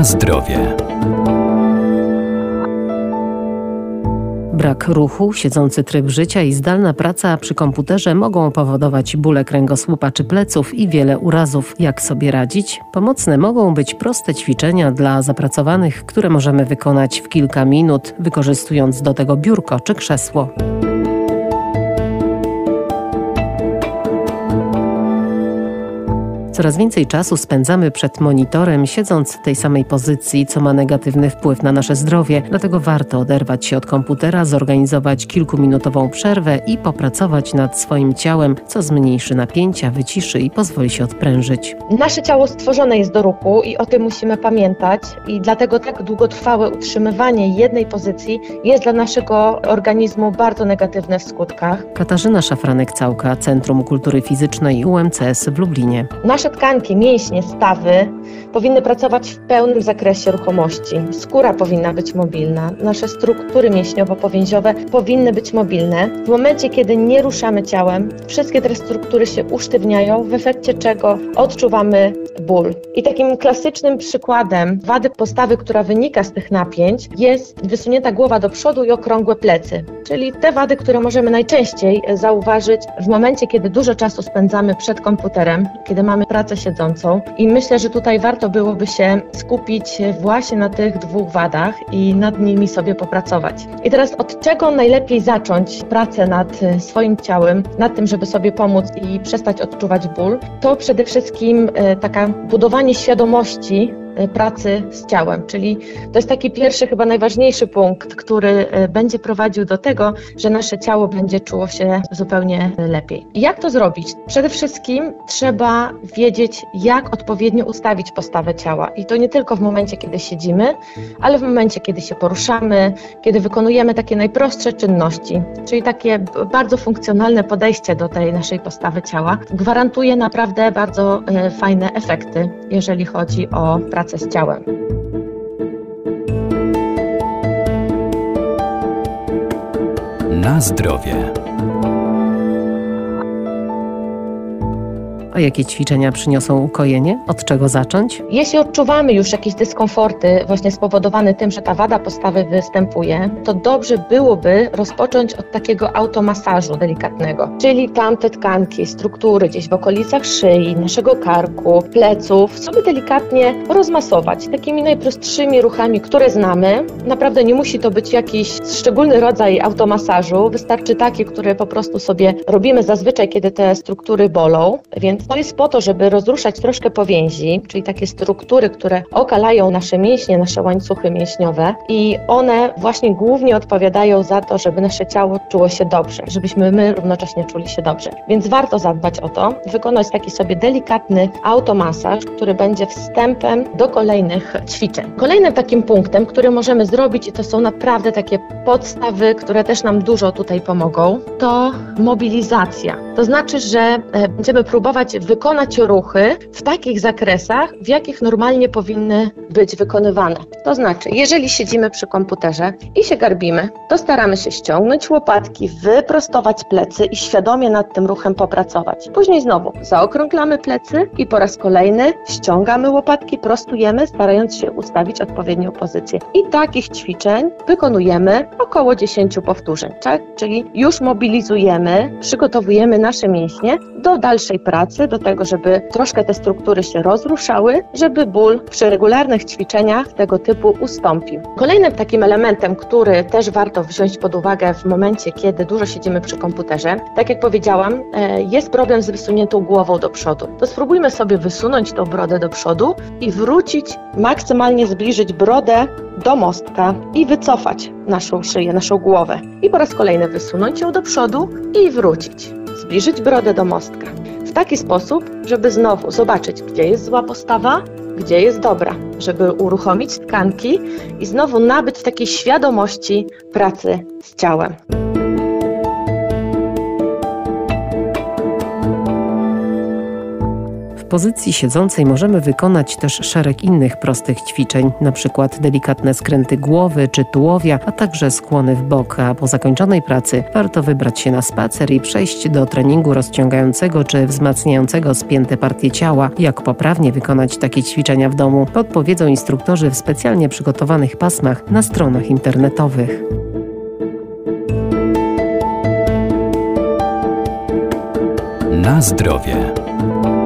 Na zdrowie. Brak ruchu, siedzący tryb życia i zdalna praca przy komputerze mogą powodować bóle kręgosłupa czy pleców i wiele urazów. Jak sobie radzić? Pomocne mogą być proste ćwiczenia dla zapracowanych, które możemy wykonać w kilka minut, wykorzystując do tego biurko czy krzesło. Coraz więcej czasu spędzamy przed monitorem, siedząc w tej samej pozycji, co ma negatywny wpływ na nasze zdrowie. Dlatego warto oderwać się od komputera, zorganizować kilkuminutową przerwę i popracować nad swoim ciałem, co zmniejszy napięcia, wyciszy i pozwoli się odprężyć. Nasze ciało stworzone jest do ruchu i o tym musimy pamiętać. I dlatego tak długotrwałe utrzymywanie jednej pozycji jest dla naszego organizmu bardzo negatywne w skutkach. Katarzyna Szafranek-Całka, Centrum Kultury Fizycznej UMCS w Lublinie. Nasze tkanki, mięśnie, stawy powinny pracować w pełnym zakresie ruchomości. Skóra powinna być mobilna, nasze struktury mięśniowo-powięziowe powinny być mobilne. W momencie, kiedy nie ruszamy ciałem, wszystkie te struktury się usztywniają, w efekcie czego odczuwamy ból. I takim klasycznym przykładem wady postawy, która wynika z tych napięć, jest wysunięta głowa do przodu i okrągłe plecy. Czyli te wady, które możemy najczęściej zauważyć w momencie, kiedy dużo czasu spędzamy przed komputerem, kiedy mamy pracę siedzącą, i myślę, że tutaj warto byłoby się skupić właśnie na tych dwóch wadach i nad nimi sobie popracować. I teraz od czego najlepiej zacząć pracę nad swoim ciałem, nad tym, żeby sobie pomóc i przestać odczuwać ból? To przede wszystkim taka budowanie świadomości pracy z ciałem, czyli to jest taki pierwszy, chyba najważniejszy punkt, który będzie prowadził do tego, że nasze ciało będzie czuło się zupełnie lepiej. Jak to zrobić? Przede wszystkim trzeba wiedzieć, jak odpowiednio ustawić postawę ciała i to nie tylko w momencie, kiedy siedzimy, ale w momencie, kiedy się poruszamy, kiedy wykonujemy takie najprostsze czynności, czyli takie bardzo funkcjonalne podejście do tej naszej postawy ciała gwarantuje naprawdę bardzo fajne efekty, jeżeli chodzi o pracę z ciałem. Na zdrowie. A jakie ćwiczenia przyniosą ukojenie? Od czego zacząć? Jeśli odczuwamy już jakieś dyskomforty właśnie spowodowane tym, że ta wada postawy występuje, to dobrze byłoby rozpocząć od takiego automasażu delikatnego, czyli tamte tkanki, struktury gdzieś w okolicach szyi, naszego karku, pleców, sobie delikatnie rozmasować takimi najprostszymi ruchami, które znamy. Naprawdę nie musi to być jakiś szczególny rodzaj automasażu, wystarczy taki, który po prostu sobie robimy zazwyczaj, kiedy te struktury bolą, więc to jest po to, żeby rozruszać troszkę powięzi, czyli takie struktury, które okalają nasze mięśnie, nasze łańcuchy mięśniowe, i one właśnie głównie odpowiadają za to, żeby nasze ciało czuło się dobrze, żebyśmy my równocześnie czuli się dobrze. Więc warto zadbać o to, wykonać taki sobie delikatny automasaż, który będzie wstępem do kolejnych ćwiczeń. Kolejnym takim punktem, który możemy zrobić, i to są naprawdę takie podstawy, które też nam dużo tutaj pomogą, to mobilizacja. To znaczy, że będziemy próbować wykonać ruchy w takich zakresach, w jakich normalnie powinny być wykonywane. To znaczy, jeżeli siedzimy przy komputerze i się garbimy, to staramy się ściągnąć łopatki, wyprostować plecy i świadomie nad tym ruchem popracować. Później znowu zaokrąglamy plecy i po raz kolejny ściągamy łopatki, prostujemy, starając się ustawić odpowiednią pozycję. I takich ćwiczeń wykonujemy około 10 powtórzeń, tak? Czyli już mobilizujemy, przygotowujemy nasze mięśnie do dalszej pracy, do tego, żeby troszkę te struktury się rozruszały, żeby ból przy regularnych ćwiczeniach tego typu ustąpił. Kolejnym takim elementem, który też warto wziąć pod uwagę w momencie, kiedy dużo siedzimy przy komputerze, tak jak powiedziałam, jest problem z wysuniętą głową do przodu. To spróbujmy sobie wysunąć tą brodę do przodu i wrócić, maksymalnie zbliżyć brodę do mostka i wycofać naszą szyję, naszą głowę. I po raz kolejny wysunąć ją do przodu i wrócić, zbliżyć brodę do mostka. W taki sposób, żeby znowu zobaczyć, gdzie jest zła postawa, gdzie jest dobra, żeby uruchomić tkanki i znowu nabyć takiej świadomości pracy z ciałem. W pozycji siedzącej możemy wykonać też szereg innych prostych ćwiczeń, np. delikatne skręty głowy czy tułowia, a także skłony w bok, a po zakończonej pracy warto wybrać się na spacer i przejść do treningu rozciągającego czy wzmacniającego spięte partie ciała. Jak poprawnie wykonać takie ćwiczenia w domu, podpowiedzą instruktorzy w specjalnie przygotowanych pasmach na stronach internetowych. Na zdrowie.